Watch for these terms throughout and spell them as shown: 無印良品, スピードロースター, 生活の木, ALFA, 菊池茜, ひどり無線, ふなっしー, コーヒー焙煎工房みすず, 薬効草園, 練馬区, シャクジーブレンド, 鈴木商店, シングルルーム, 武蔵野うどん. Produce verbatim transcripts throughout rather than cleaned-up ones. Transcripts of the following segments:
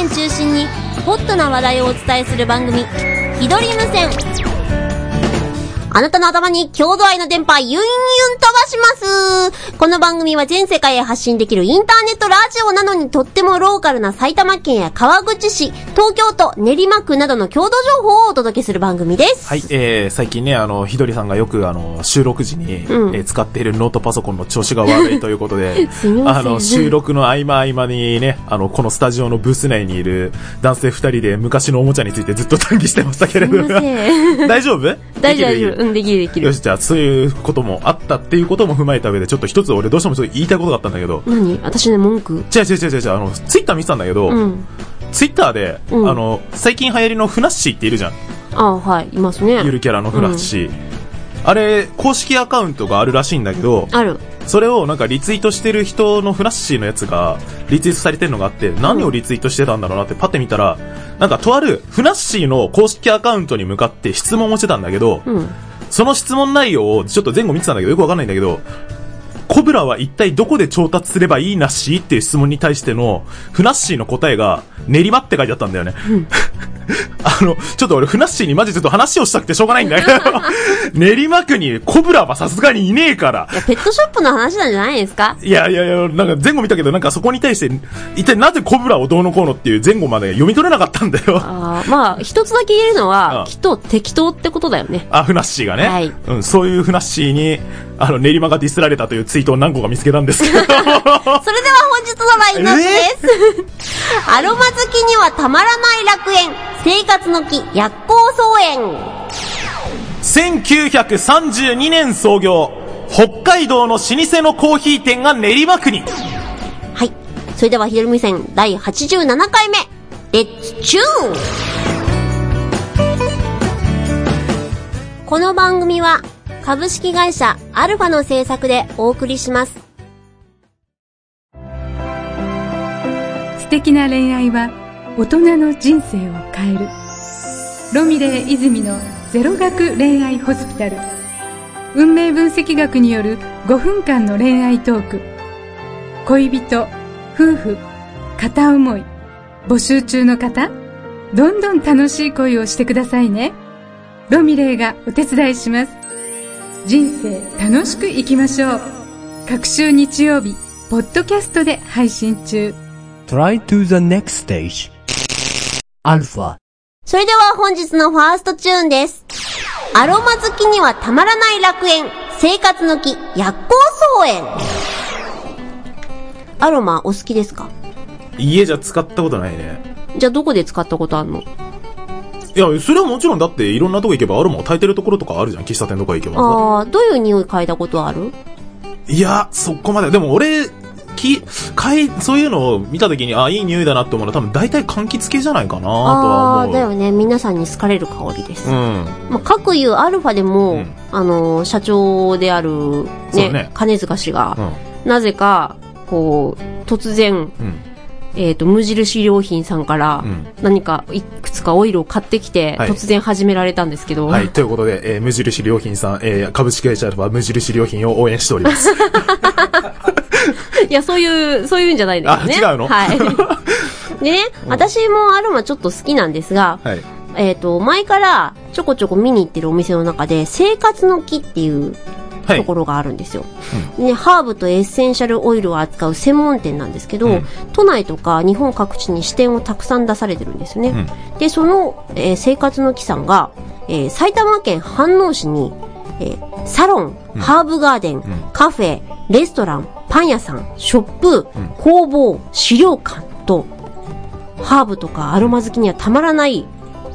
県中心にホットな話題をお伝えする番組、ひどり無線。あなたの頭に郷土愛の電波、ユンユン飛ばします。この番組は全世界へ発信できるインターネットラジオなのに、とってもローカルな埼玉県や川口市、東京都、練馬区などの郷土情報をお届けする番組です。はい、えー、最近ね、あの、ひどりさんがよくあの、収録時に、うんえー、使っているノートパソコンの調子が悪いということで、あの、収録の合間合間にね、あの、このスタジオのブース内にいる男性二人で昔のおもちゃについてずっと談義してましたけれども、大丈夫？大丈夫。できるできる。よし、じゃあそういうこともあったっていうことも踏まえた上で、ちょっと一つ俺どうしてもちょっと言いたいことがあったんだけど。何？私ね、文句？違う違う違う違う、あのツイッター見てたんだけど、うん、ツイッターで、うん、あの最近流行りのふなっしーっているじゃん。あ、はい、いますね。ゆるキャラのふなっしー、うん、あれ公式アカウントがあるらしいんだけど、うん、ある。それをなんかリツイートしてる人のふなっしーのやつがリツイートされてるのがあって、何をリツイートしてたんだろうなってパッて見たら、なんかとあるふなっしーの公式アカウントに向かって質問をしてたんだけど、うん、その質問内容をちょっと前後見てたんだけどよくわかんないんだけど、コブラは一体どこで調達すればいいなしっていう質問に対してのふなっしーの答えが練馬って書いてあったんだよね、うん、あのちょっと俺ふなっしーにマジちょっと話をしたくてしょうがないんだよ練馬区にコブラはさすがにいねえから。いや、ペットショップの話なんじゃないですか。いやいやいや、なんか前後見たけど、なんかそこに対して一体なぜコブラをどうのこうのっていう前後まで読み取れなかったんだよ。あ、まあ一つだけ言えるのは、うん、きっと適当ってことだよね。あ、ふなっしーがね、はい、うん、そういうふなっしーにあの練馬がディスられたというツイートを何個か見つけたんですけどそれでは本日のラインナップです、えー、アロマ好きにはたまらない楽園、生活の木薬効草園。せんきゅうひゃくさんじゅうにねん創業、北海道の老舗のコーヒー店が練馬区に。はい、それではひどり無線だいはちじゅうななかいめ、レッツチューン。この番組は株式会社アルファの制作でお送りします。素敵な恋愛は大人の人生を変える。ロミレー泉のゼロ学恋愛ホスピタル、運命分析学によるごふんかんの恋愛トーク。恋人、夫婦、片思い募集中の方、どんどん楽しい恋をしてくださいね。ロミレーがお手伝いします。人生楽しく生きましょう。各週日曜日ポッドキャストで配信中。 Try to the next stage アルファ。それでは本日のファーストチューンです。アロマ好きにはたまらない楽園、生活の木薬効草園。アロマお好きですか？家じゃ使ったことないね。じゃあどこで使ったことあんの？いや、それはもちろんだっていろんなとこ行けばアロマを焚いてるところとかあるじゃん、喫茶店とか行けば。ああ、どういう匂い嗅いだことある？いや、そこまで。でも俺き嗅いそういうのを見た時に、あ、いい匂いだなって思うのは多分大体柑橘系じゃないかなとは思う。あ、だよね。皆さんに好かれる香りです、うん、まあ、各有アルファでも、うん、あの社長である、ねね、金塚氏が、うん、なぜかこう突然、うん、えーと、無印良品さんから何かいくつかオイルを買ってきて、うん、突然始められたんですけど、はい、はい、ということで、えー、無印良品さん、えー、株式会社は無印良品を応援しておりますいや、そういうそういうんじゃないんだけどね。あ、違うの、はいでね、うん、私もアロマちょっと好きなんですが、はい、えーと、前からちょこちょこ見に行ってるお店の中で生活の木っていうところがあるんですよ、はい、うん、でハーブとエッセンシャルオイルを扱う専門店なんですけど、うん、都内とか日本各地に支店をたくさん出されてるんですよね、うん、でその、えー、生活の木さんが、えー、埼玉県飯能市に、えー、サロン、うん、ハーブガーデン、うん、カフェ、レストラン、パン屋さん、ショップ、うん、工房、資料館とハーブとかアロマ好きにはたまらない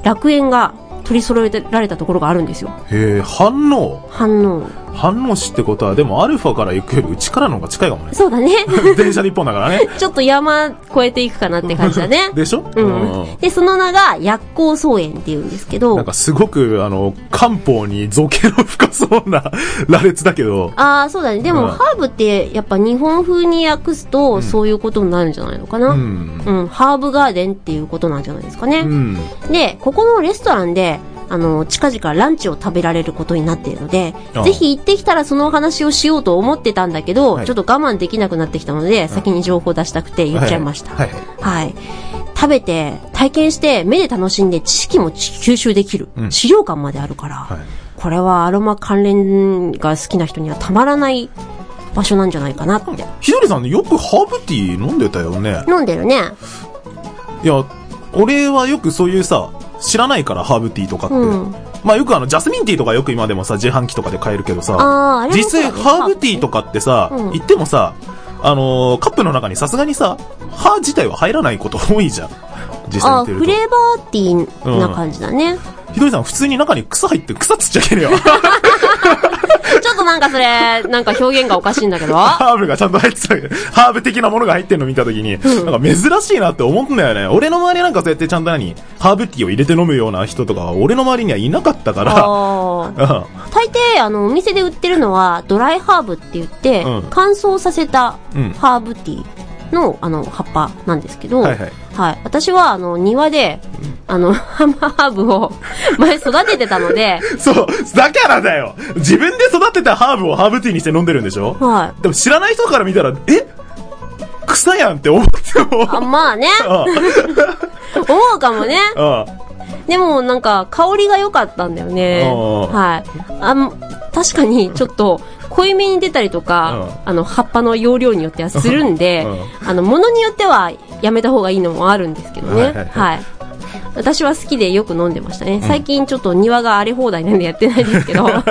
楽園が取り揃えられたところがあるんですよ。へえ、反応反応反応市ってことは、でもアルファから行くよりうちからの方が近いかもね。そうだね電車で一本だからねちょっと山越えていくかなって感じだねでしょ、うんうん、でその名が薬効草園っていうんですけど、なんかすごくあの漢方に造形の深そうな羅列だけど。ああ、そうだね。でも、うん、ハーブってやっぱ日本風に訳すとそういうことになるんじゃないのかな、うん、うん、ハーブガーデンっていうことなんじゃないですかね、うん、でここのレストランであの近々ランチを食べられることになっているので、ぜひ行ってきたらそのお話をしようと思ってたんだけど、はい、ちょっと我慢できなくなってきたので、うん、先に情報出したくて言っちゃいました。はい、はいはい、食べて体験して目で楽しんで知識も吸収できる、うん、資料館まであるから、はい、これはアロマ関連が好きな人にはたまらない場所なんじゃないかなって。ひだりさんね、よくハーブティー飲んでたよね。飲んでるね。いや俺はよくそういうさ、知らないからハーブティーとかって、うん、まあよくあのジャスミンティーとかよく今でもさ自販機とかで買えるけどさ、あ実際ハーブティーとかってさ、うん、言ってもさあのー、カップの中にさすがにさ歯自体は入らないこと多いじゃん。実際あフレーバーティーな感じだね、うん、ひどりさん普通に中に草入って草つっちゃけるよちょっとなんかそれなんか表現がおかしいんだけどハーブがちゃんと入ってたハーブ的なものが入ってるの見たときに、うん、なんか珍しいなって思ったんだよね。俺の周りなんかそうやってちゃんと何ハーブティーを入れて飲むような人とかは俺の周りにはいなかったから、あ、うん、大抵あのお店で売ってるのはドライハーブって言って、うん、乾燥させたハーブティー の、 あの葉っぱなんですけど、はいはいはい、私はあの庭で、うん、あのハンマーハーブを前育ててたのでそうだからだよ、自分で育てたハーブをハーブティーにして飲んでるんでしょ、はい、でも知らない人から見たらえ草やんって思ってもあまあねああ思うかもね。ああでもなんか香りが良かったんだよね。ああ、はい、あ確かにちょっと濃いめに出たりとか、うん、あの葉っぱの容量によってはするんで、うん、あの物によってはやめた方がいいのもあるんですけどね、はいはいはいはい、私は好きでよく飲んでましたね。最近ちょっと庭が荒れ放題なんでやってないですけど、うん、あ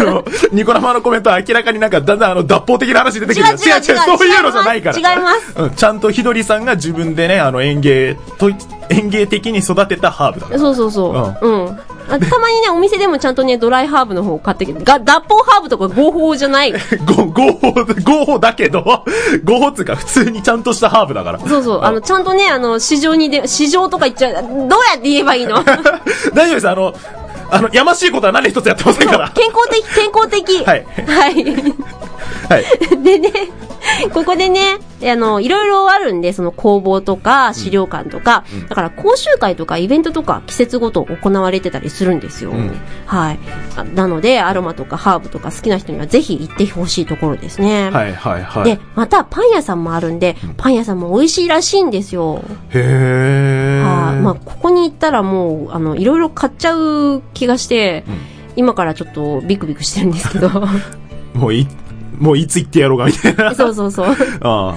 のニコ生のコメントは明らかになんかだんだんあの脱法的な話出てくる。違う違う違う違う、そういうのじゃないから。違います、うん、ちゃんとひどりさんが自分でねあの園芸と園芸的に育てたハーブだから。そうそうそう、うん、うんたまにね、お店でもちゃんとね、ドライハーブの方を買ってきて、脱法ハーブとか合法じゃない。合法、合法だけど、合法っていうか普通にちゃんとしたハーブだから。そうそう、あの、ちゃんとね、あの、市場にで、市場とか行っちゃう、どうやって言えばいいの大丈夫です、あの、あの、やましいことは何一つやってませんから。健康的、健康的。はい。はい。はい。でね、ここでね、あの、いろいろあるんで、その工房とか資料館とか、うん、だから講習会とかイベントとか季節ごと行われてたりするんですよ、うん、はい。なのでアロマとかハーブとか好きな人にはぜひ行ってほしいところですね。はいはいはい。で、またパン屋さんもあるんで、パン屋さんも美味しいらしいんですよ。へー。はあ、まあここに行ったらもうあのいろいろ買っちゃう気がして、うん、今からちょっとビクビクしてるんですけどもういもういつ行ってやろうかみたいな。そうそうそう。ああ。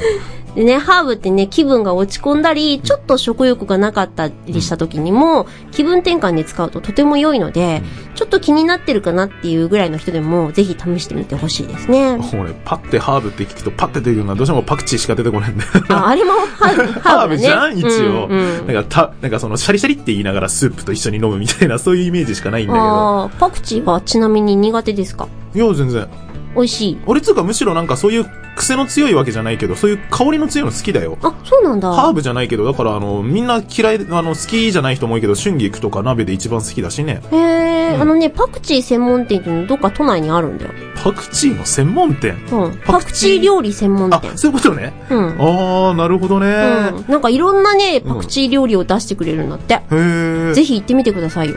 でね、ハーブってね、気分が落ち込んだり、ちょっと食欲がなかったりした時にも、気分転換で使うととても良いので、うん、ちょっと気になってるかなっていうぐらいの人でも、ぜひ試してみてほしいですね。俺、パッてハーブって聞くと、パッて出てくるのはどうしてもパクチーしか出てこないんだよ。あ、あれもハーブ、ハーブじゃん、一応。うんうん、なんか、た、なんかその、シャリシャリって言いながらスープと一緒に飲むみたいな、そういうイメージしかないんだけど。ああ、パクチーはちなみに苦手ですか？いや、全然。美味しい。俺つうかむしろなんかそういう癖の強いわけじゃないけど、そういう香りの強いの好きだよ。あ、そうなんだ。ハーブじゃないけど、だからあのみんな嫌い、あの好きじゃない人も多いけど、春菊とか鍋で一番好きだしね。へえ、うん、あのねパクチー専門店っていうのどっか都内にあるんだよ。パクチーの専門店。うん。パクチー料理専門店。あ、そういうことね。うん。ああ、なるほどね、うん。なんかいろんなねパクチー料理を出してくれるんだって。うん、へえ。ぜひ行ってみてくださいよ。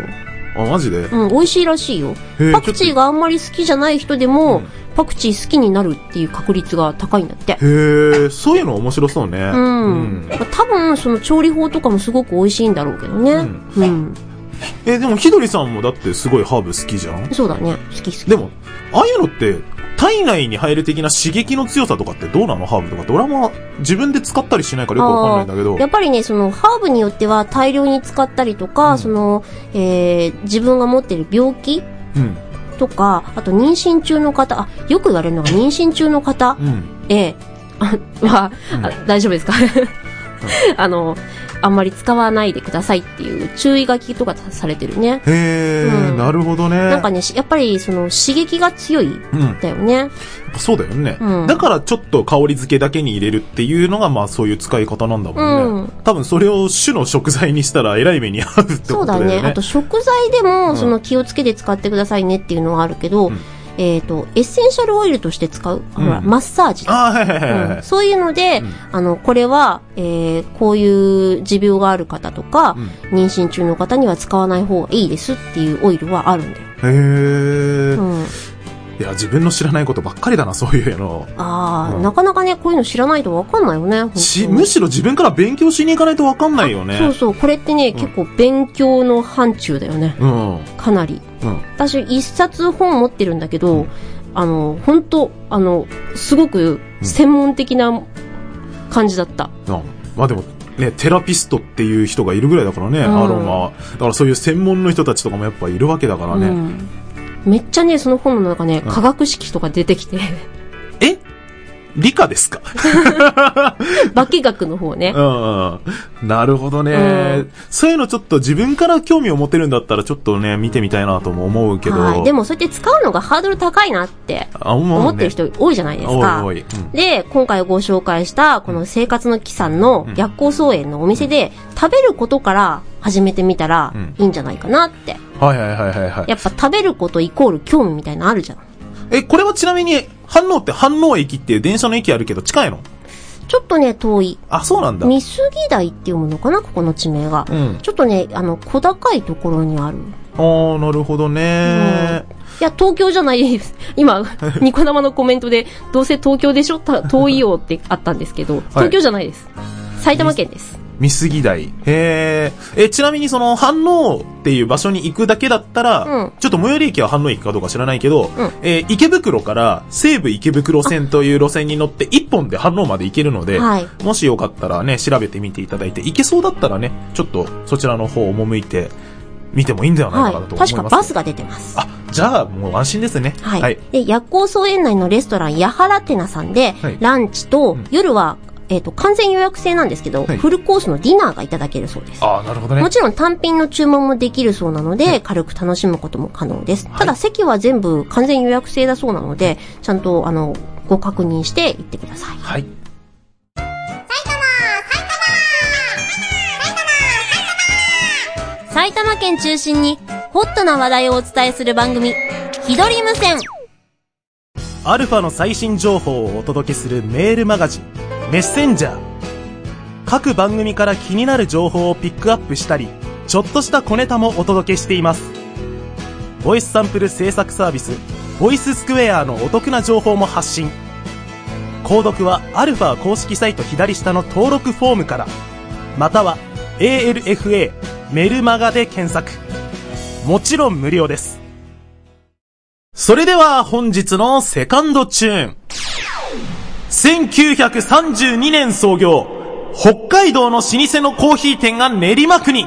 あ、マジで。うん、美味しいらしいよ。パクチーがあんまり好きじゃない人でも、うん、パクチー好きになるっていう確率が高いんだって。へー、そういうの面白そうね。うん。うん、まあ、多分その調理法とかもすごく美味しいんだろうけどね。うん。うん、え、でもひどりさんもだってすごいハーブ好きじゃん。そうだね。好き好き。でもああいうのって体内に入る的な刺激の強さとかってどうなの？ハーブとかって。俺は自分で使ったりしないからよくわかんないんだけど。やっぱりね、そのハーブによっては大量に使ったりとか、うん、その、えー、自分が持ってる病気、うん、とか、あと妊娠中の方、あ、よく言われるのが妊娠中の方、うん、えー、は、うん、大丈夫ですか？あの、あんまり使わないでくださいっていう注意書きとかされてるね。へー、うん、なるほどね。なんかね、やっぱりその刺激が強いんだよね、うん、そうだよね、うん、だからちょっと香り付けだけに入れるっていうのがまあそういう使い方なんだもんね、うん、多分それを主の食材にしたらえらい目に合うってことだよね。そうだね。あと食材でもその気をつけて使ってくださいねっていうのはあるけど、うんうん、えっ、ー、とエッセンシャルオイルとして使う、うん、ほらマッサージとか、あ、はいはいはいはい、うん、そういうので、うん、あのこれは、えー、こういう持病がある方とか、うん、妊娠中の方には使わない方がいいですっていうオイルはあるんだよ。へー、うん、いや自分の知らないことばっかりだな、そういうの。ああ、うん、なかなかねこういうの知らないと分かんないよね。しむしろ自分から勉強しに行かないと分かんないよね。そうそう、これってね、うん、結構勉強の範疇だよね、うん、かなり、うん、私一冊本持ってるんだけど、うん、あの本当あのすごく専門的な感じだった、うんうん、まあでもね、テラピストっていう人がいるぐらいだからね、うん、アロンはだからそういう専門の人たちとかもやっぱいるわけだからね、うん、めっちゃねその本の中ね、うん、化学式とか出てきてえ理科ですか化学の方ね、うん、なるほどね、うん、そういうのちょっと自分から興味を持てるんだったらちょっとね見てみたいなとも思うけど、はい、でもそうやって使うのがハードル高いなって思ってる人多いじゃないですか、ね、おいおい、うん、で今回ご紹介したこの生活の木さんの薬効草園のお店で食べることから始めてみたらいいんじゃないかなって、うん、はいはいはいはい、はい、やっぱ食べることイコール興味みたいなのあるじゃん。えこれはちなみに反応って反応駅っていう電車の駅あるけど近いの？ちょっとね遠い。あ、そうなんだ。美杉台っていうものかな、ここの地名が、うん、ちょっとねあの小高いところにある。ああ、なるほどね、うん、いや東京じゃないです今ニコ生のコメントでどうせ東京でしょ遠いよってあったんですけど東京じゃないです、はい、埼玉県です。美杉台。へー。え、ちなみにその飯能っていう場所に行くだけだったら、うん、ちょっと最寄り駅は飯能駅かどうか知らないけど、うん、えー、池袋から西武池袋線という路線に乗っていっぽんで飯能まで行けるので、はい、もしよかったらね調べてみていただいて、行けそうだったらねちょっとそちらの方を赴いて見てもいいんではないかなと思います、はい、確かバスが出てます。あ、じゃあもう安心ですね、はい、はい、で薬効草園内のレストランやはらてなさんで、はい、ランチと、うん、夜はえっと、完全予約制なんですけど、はい、フルコースのディナーがいただけるそうです。ああ、なるほどね。もちろん単品の注文もできるそうなので、はい、軽く楽しむことも可能です。ただ、はい、席は全部完全予約制だそうなので、ちゃんと、あの、ご確認して行ってください。はい。埼玉県中心に、ホットな話題をお伝えする番組、ひどり無線。アルファの最新情報をお届けするメールマガジン。メッセンジャー。各番組から気になる情報をピックアップしたり、ちょっとした小ネタもお届けしています。ボイスサンプル制作サービスボイススクエアのお得な情報も発信。購読はアルファ公式サイト左下の登録フォームから、または エーエルエフエー メルマガで検索。もちろん無料です。それでは本日のセカンドチューン。せんきゅうひゃくさんじゅうにねん創業、北海道の老舗のコーヒー店が練馬区に。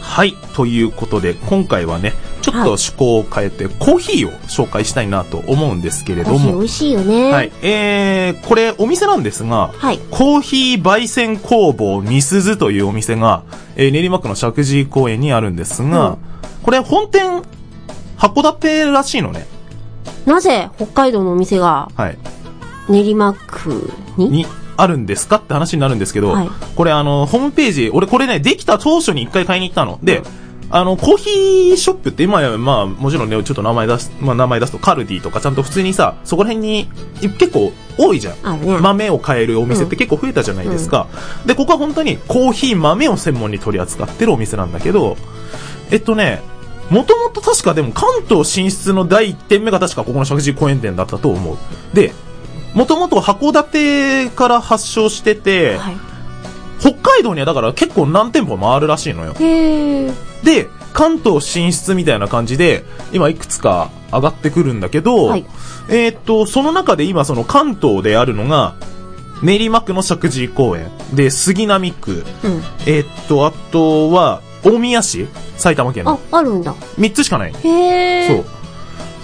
はい、ということで今回はねちょっと趣向を変えて、はい、コーヒーを紹介したいなと思うんですけれども。コーヒー美味しいよね、はい、えー、これお店なんですが、はい、コーヒー焙煎工房みすずというお店が、えー、練馬区の石神井公園にあるんですが、うん、これ本店函館らしいのね。なぜ北海道のお店が練馬区 に,、はい、にあるんですかって話になるんですけど、はい、これあのホームページ、俺これねできた当初に一回買いに行ったので、あのコーヒーショップって今や、まあ、もちろんねちょっと名前出す、まあ、名前出すとカルディとかちゃんと普通にさそこら辺に結構多いじゃん、ね、豆を買えるお店って結構増えたじゃないですか、うんうん、でここは本当にコーヒー豆を専門に取り扱ってるお店なんだけど、えっとねもともと確かでも関東進出の第一店目が確かここの石神井公園店だったと思う。で、もともと函館から発祥してて、はい、北海道にはだから結構何店舗回るらしいのよ。へー。で、関東進出みたいな感じで今いくつか上がってくるんだけど、はい、えーっと、その中で今その関東であるのが練馬区の石神井公園で、杉並区、うん、えーっと、あとは大宮市、埼玉県の あ, あるんだみっつしかない。へー。そう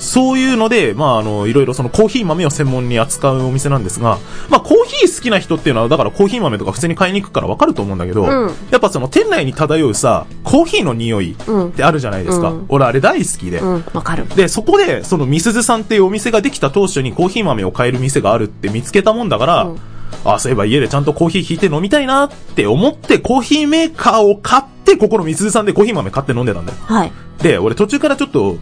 そういうので、まあ、あのいろいろそのコーヒー豆を専門に扱うお店なんですが、まあ、コーヒー好きな人っていうのはだからコーヒー豆とか普通に買いに行くから分かると思うんだけど、うん、やっぱその店内に漂うさコーヒーの匂いってあるじゃないですか、うん、俺あれ大好きで、うん、分かる。でそこでそのみすずさんっていうお店ができた当初にコーヒー豆を買える店があるって見つけたもんだから、うん、ああそういえば家でちゃんとコーヒーひいて飲みたいなって思ってコーヒーメーカーを買ってでここのみすずさんでコーヒー豆買って飲んでたんだよ、はい、で俺途中からちょっと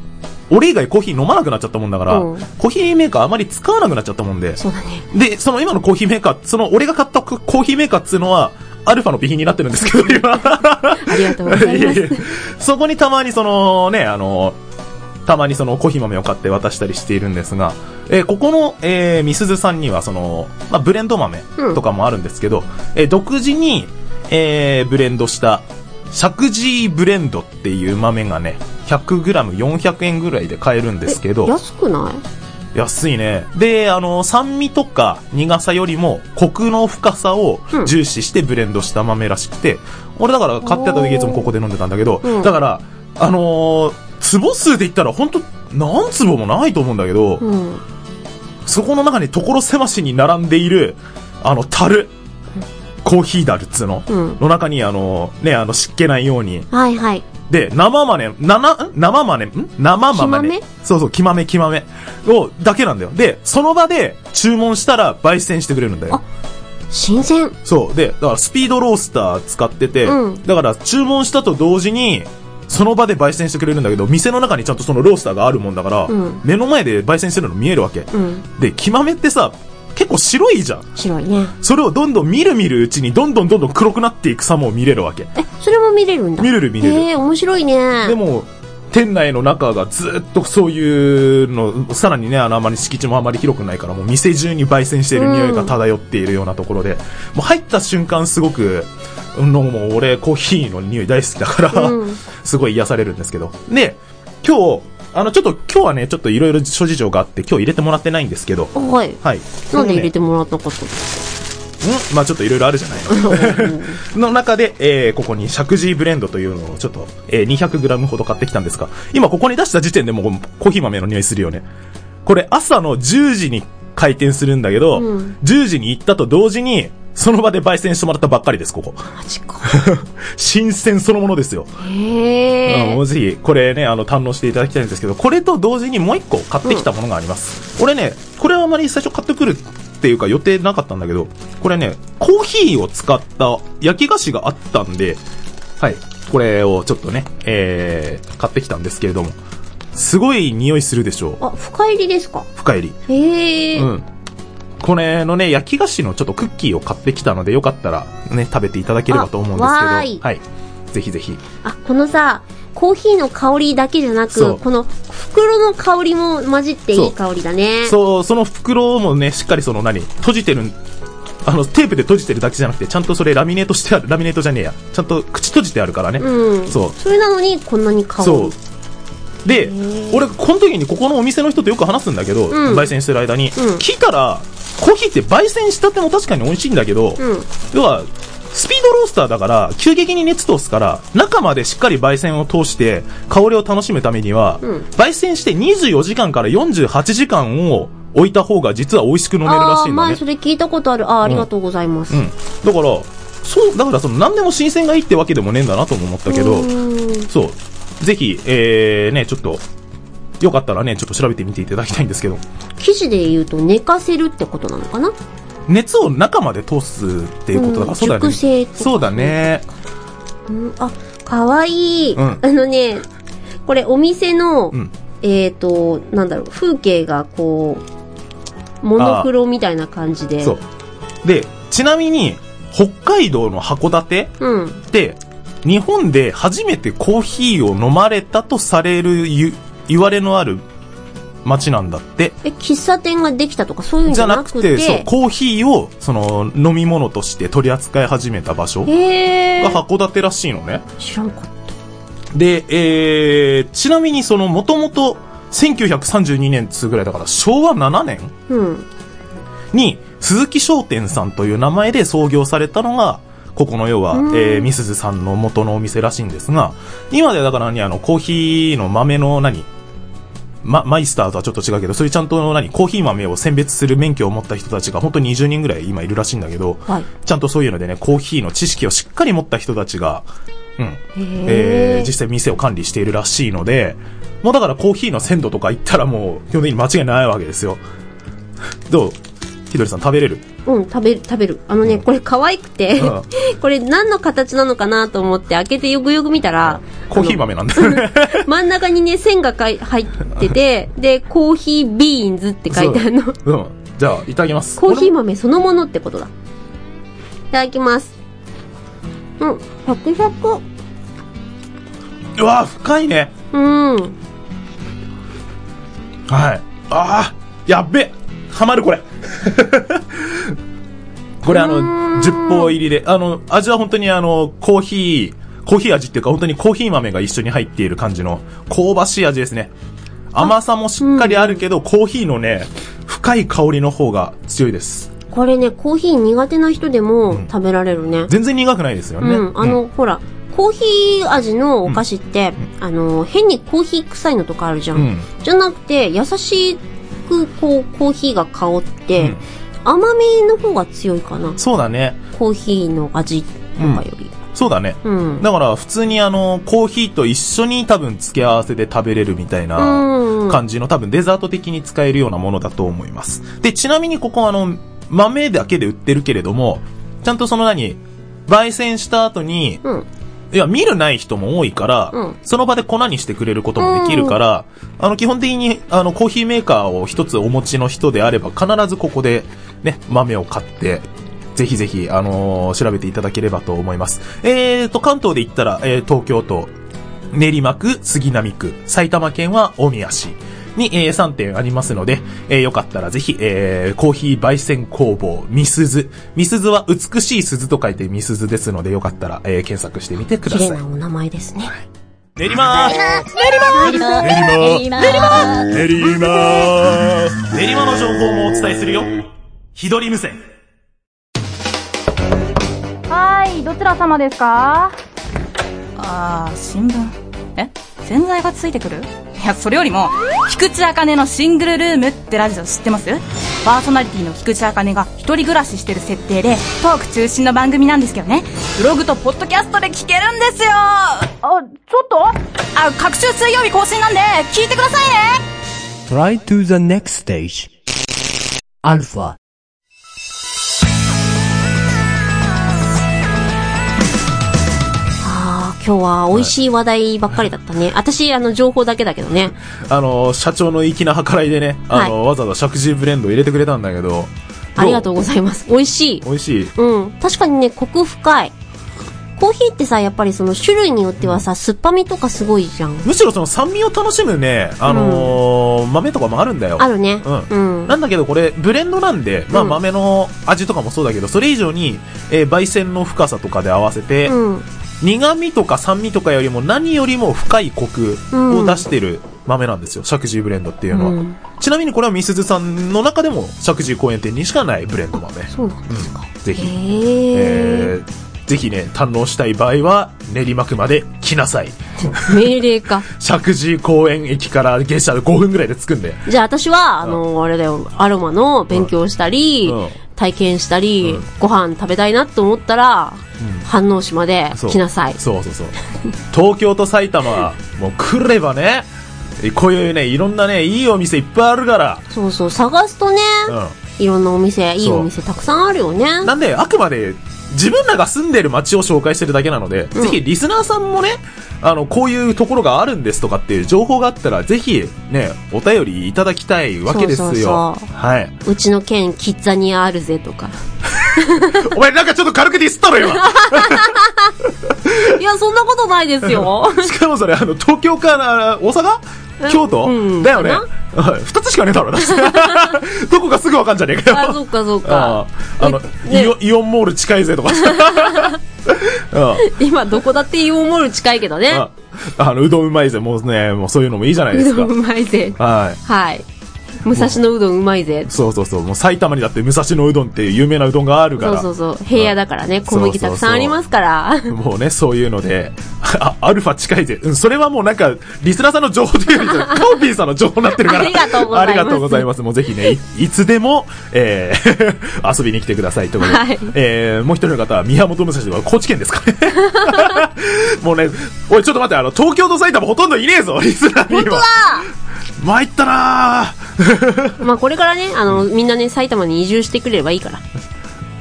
俺以外コーヒー飲まなくなっちゃったもんだから、うん、コーヒーメーカーあまり使わなくなっちゃったもんで、そうだね、でその今のコーヒーメーカー、その俺が買ったコーヒーメーカーっつうのはアルファの備品になってるんですけど今ありがとうございます。いやいやそこにたまにそのねあのたまにそのコーヒー豆を買って渡したりしているんですが、えー、ここの、えー、みすずさんにはその、まあ、ブレンド豆とかもあるんですけど、うん、えー、独自に、えー、ブレンドしたシャクジーブレンドっていう豆がね ひゃくグラムよんひゃくえんぐらいで買えるんですけど、安くない？安いね。で、あの酸味とか苦さよりもコクの深さを重視してブレンドした豆らしくて、うん、俺だから買ってた時いつもここで飲んでたんだけど、うん、だからあのー壺数で言ったら本当何壺もないと思うんだけど、うん、そこの中に所狭しに並んでいるあの樽、コーヒー樽っつうの、うん、の中にあのね、あの湿気ないように、はいはい、で生豆生生豆ん生豆ね、そうそう、きまめきまめをだけなんだよ。でその場で注文したら焙煎してくれるんだよ。あ、新鮮。そうで、だからスピードロースター使ってて、うん、だから注文したと同時にその場で焙煎してくれるんだけど、店の中にちゃんとそのロースターがあるもんだから、うん、目の前で焙煎してるの見えるわけ、うん、で生豆ってさ結構白いじゃん。白いね。それをどんどん見る見るうちにどんどんどんどん黒くなっていく様を見れるわけ。え、それも見れるんだ。見れる見れる。えー、面白いね。でも店内の中がずっとそういうの、さらにね、あのあまり敷地もあまり広くないから、もう店中に焙煎している匂いが漂っているようなところで、うん、もう入った瞬間すごくのもう俺コーヒーの匂い大好きだから、うん、すごい癒されるんですけど。で今日あのちょっと今日はねちょっといろいろ諸事情があって今日入れてもらってないんですけど、はいはい、なんで入れてもらったこと、ね、んまあちょっといろいろあるじゃないのの中で、えー、ここにシャクジーブレンドというのをちょっと、えー、にひゃくグラム ほど買ってきたんですが、今ここに出した時点でもうコーヒー豆の匂いするよね。これ朝のじゅうじに開店するんだけど、うん、じゅうじに行ったと同時にその場で焙煎してもらったばっかりです、ここ。マジか。新鮮そのものですよ。へー。もうぜひ、これね、あの、堪能していただきたいんですけど、これと同時にもう一個買ってきたものがあります。うん、俺ね、これはあまり最初買ってくるっていうか予定なかったんだけど、これね、コーヒーを使った焼き菓子があったんで、はい、これをちょっとね、えー、買ってきたんですけれども、すごい匂いするでしょう。あ、深入りですか？深入り。へー。うん。これのね、焼き菓子のちょっとクッキーを買ってきたので、よかったらね、食べていただければと思うんですけど、はい。はい。ぜひぜひ。あ、このさ、コーヒーの香りだけじゃなく、この袋の香りも混じっていい香りだね。そう、その袋もね、しっかりその何、閉じてる、あの、テープで閉じてるだけじゃなくて、ちゃんとそれラミネートしてある、ラミネートじゃねえや。ちゃんと口閉じてあるからね。うん。そう。それなのに、こんなに香る。そう。で、俺、この時にここのお店の人とよく話すんだけど、うん、焙煎してる間に、うん、聞いたら、コーヒーって焙煎したても確かに美味しいんだけど、うん、要はスピードロースターだから急激に熱通すから中までしっかり焙煎を通して香りを楽しむためには、うん、焙煎してにじゅうよじかんからよんじゅうはちじかんを置いた方が実は美味しく飲めるらしいんだね。あ、前それ聞いたことある。あ、ありがとうございます、うんうん、だからそう、だからその何でも新鮮がいいってわけでもねえんだなとも思ったけど、そうぜひ、えー、ね、ちょっとよかったらね、ちょっと調べてみていただきたいんですけど、生地で言うと寝かせるってことなのかな。熱を中まで通すっていうことだから、うん、そうだね、熟成とか。そうだね、うん、あ、かわいい、うん、あのね、これお店の、うん、えっと、なんだろう、風景がこうモノクロみたいな感じで。そうで、ちなみに北海道の函館って、うん、日本で初めてコーヒーを飲まれたとされるゆ言われのある町なんだって。え、喫茶店ができたとかそういうんじゃなくて、じゃなくて、そう、コーヒーをその飲み物として取り扱い始めた場所が函館らしいのね。知らんかった。で、えー、ちなみにそのもともとせんきゅうひゃくさんじゅうにねんつうぐらいだからしょうわななねん、うん、に鈴木商店さんという名前で創業されたのがここの要は、えー、みすずさんの元のお店らしいんですが、今ではだから何、あのコーヒーの豆の何、ま、マイスターとはちょっと違うけど、そういうちゃんと何、コーヒー豆を選別する免許を持った人たちが本当ににじゅうにんぐらい今いるらしいんだけど、はい、ちゃんとそういうのでね、コーヒーの知識をしっかり持った人たちが、うん、えー、実際店を管理しているらしいので、もうだからコーヒーの鮮度とか言ったらもう基本的に間違いないわけですよ。どう？ひどりさん食べれる？うん、食べる、食べる。あのね、うん、これ可愛くて、うん、これ何の形なのかなと思って開けてよくよく見たら、うん、コーヒー豆なんだよね。真ん中にね、線がかい入ってて、で、コーヒービーンズって書いてあるの。う, うん。じゃあ、いただきます。コーヒー豆そのものってことだ。いただきます。うん、サクサク。うわ、深いね。うん。はい。あーやっべハマるこれこれあのじゅっぽう入りで、あの味は本当にあのコーヒーコーヒー味っていうか、本当にコーヒー豆が一緒に入っている感じの香ばしい味ですね。甘さもしっかりあるけど、うん、コーヒーのね深い香りの方が強いです。これねコーヒー苦手な人でも食べられるね、うん、全然苦くないですよね、うん、あの、うん、ほらコーヒー味のお菓子って、うん、あの変にコーヒー臭いのとかあるじゃん、うん、じゃなくて優しくこうコーヒーが香って、うん、甘みの方が強いかな。そうだね、コーヒーの味とかより、うん、そうだね、うん、だから普通にあのコーヒーと一緒に多分付け合わせで食べれるみたいな感じの、多分デザート的に使えるようなものだと思います。でちなみにここあの豆だけで売ってるけれども、ちゃんとその何焙煎した後に、うん、いやミルない人も多いから、うん、その場で粉にしてくれることもできるから、うん、あの基本的にあのコーヒーメーカーを一つお持ちの人であれば必ずここでね豆を買ってぜひぜひ、あのー、調べていただければと思います。えーと関東で言ったら、えー、東京都練馬区、杉並区、埼玉県は大宮市に、えー、さんてんありますので、えー、よかったらぜひ、えー、コーヒー焙煎工房みすず、みすずは美しい鈴と書いてみすずですので、よかったら、えー、検索してみてください。綺麗なお名前ですね。練馬練馬練馬練馬練馬の情報もお伝えするよ。ひどり無線。はーい、どちら様ですか？あー、新聞。え？洗剤がついてくる？いや、それよりも菊池茜のシングルルームってラジオ知ってます？パーソナリティの菊池茜が一人暮らししてる設定でトーク中心の番組なんですけどね、ブログとポッドキャストで聞けるんですよ。あ、ちょっとあ、各週水曜日更新なんで聞いてくださいね。 Try to the next stage アルファ。今日は美味しい話題ばっかりだったね、はい、私あの情報だけだけどねあの社長の粋な計らいでね、あの、はい、わざわざ石神ブレンド入れてくれたんだけど、ありがとうございます。美味しい美味しい、うん、確かにねコク深い。コーヒーってさ、やっぱりその種類によってはさ、酸っぱみとかすごいじゃん。むしろその酸味を楽しむね、あのーうん、豆とかもあるんだよ。あるね、うんうん、なんだけどこれブレンドなんで、まあ、豆の味とかもそうだけど、それ以上に、えー、焙煎の深さとかで合わせて、うん、苦味とか酸味とかよりも何よりも深いコクを出してる豆なんですよ、石神ブレンドっていうのは、うん、ちなみにこれはみすずさんの中でも石神公園店にしかないブレンド豆。そうなんですか、うん、ぜひ、えー、ぜひね堪能したい場合は練馬区まで来なさい命令か石神公園駅から下車でごふんぐらいで着くんで。じゃあ私はあの、うん、あれだよ、アロマの勉強したり、うんうん、体験したり、うん、ご飯食べたいなと思ったら、うん、反応島で来なさい。そうそうそうそう東京と埼玉もう来ればね、こういうねいろんなねいいお店いっぱいあるから、そうそう探すとね、うん、いろんなお店いいお店たくさんあるよね。なんであくまで自分らが住んでる街を紹介してるだけなので、うん、ぜひリスナーさんもね、あのこういうところがあるんですとかっていう情報があったらぜひねお便りいただきたいわけですよ。そうそうそう、はい、うちの県キッザニアあるぜとかお前なんかちょっと軽くディスったのよいやそんなことないですよしかもそれあの東京から大阪京都、うん、だよね、はい、ふたつしかねえだろうなどこかすぐ分かんじゃねえかよ。あ、そっかそっか、ああの、ね、イオ、イオンモール近いぜとか今どこだってイオンモール近いけどね。ああのうどんうまいぜ、もうねもうそういうのもいいじゃないですか。うどんうまいぜ、はい、はい、武蔵野うどんうまいぜ。そうそうそう、もう埼玉にだって武蔵野うどんっていう有名なうどんがあるから。そうそうそう、平野だからね、小麦たくさんありますからそうそうそうもうねそういうのであ、アルファ近いぜ、うん、それはもうなんかリスナーさんの情報というよりカオピーさんの情報になってるからありがとうございますありがとうございます。もうぜひね い, いつでも、えー、遊びに来てくださいということで、はい、えー、もう一人の方は宮本武蔵は高知県ですかねもうねおいちょっと待って、あの東京と埼玉ほとんどいねえぞリスナーには。本当だ、参ったなまあこれからねあのみんなね埼玉に移住してくれればいいから。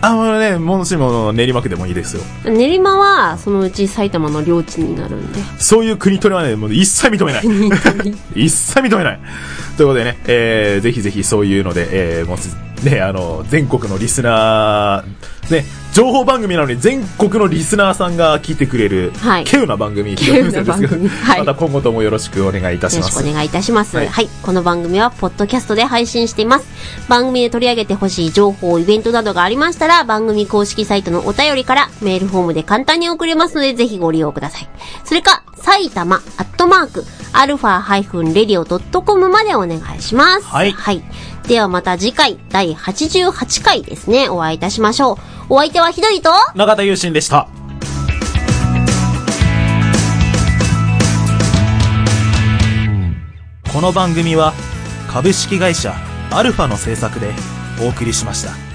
あのね、もしも練馬区でもいいですよ。練馬はそのうち埼玉の領地になるんで、そういう国取りはねもう一切認めない一切認めないということでね、えー、ぜひぜひそういうので、えー、もうね、あの全国のリスナー、ね、情報番組なのに全国のリスナーさんが聞いてくれる稀有な番組、稀有な番組、はい、また今後ともよろしくお願いいたします。よろしくお願いいたします、はいはい、この番組はポッドキャストで配信しています。番組で取り上げてほしい情報、イベントなどがありましたら番組公式サイトのお便りからメールフォームで簡単に送れますのでぜひご利用ください。それか埼玉アットマークアルファハイフンレディオドットコムまでお願いします。はい、はい、ではまた次回だいはちじゅうはちかいですね、お会いいたしましょう。お相手はひどりと永田優心でした。この番組は株式会社アルファの制作でお送りしました。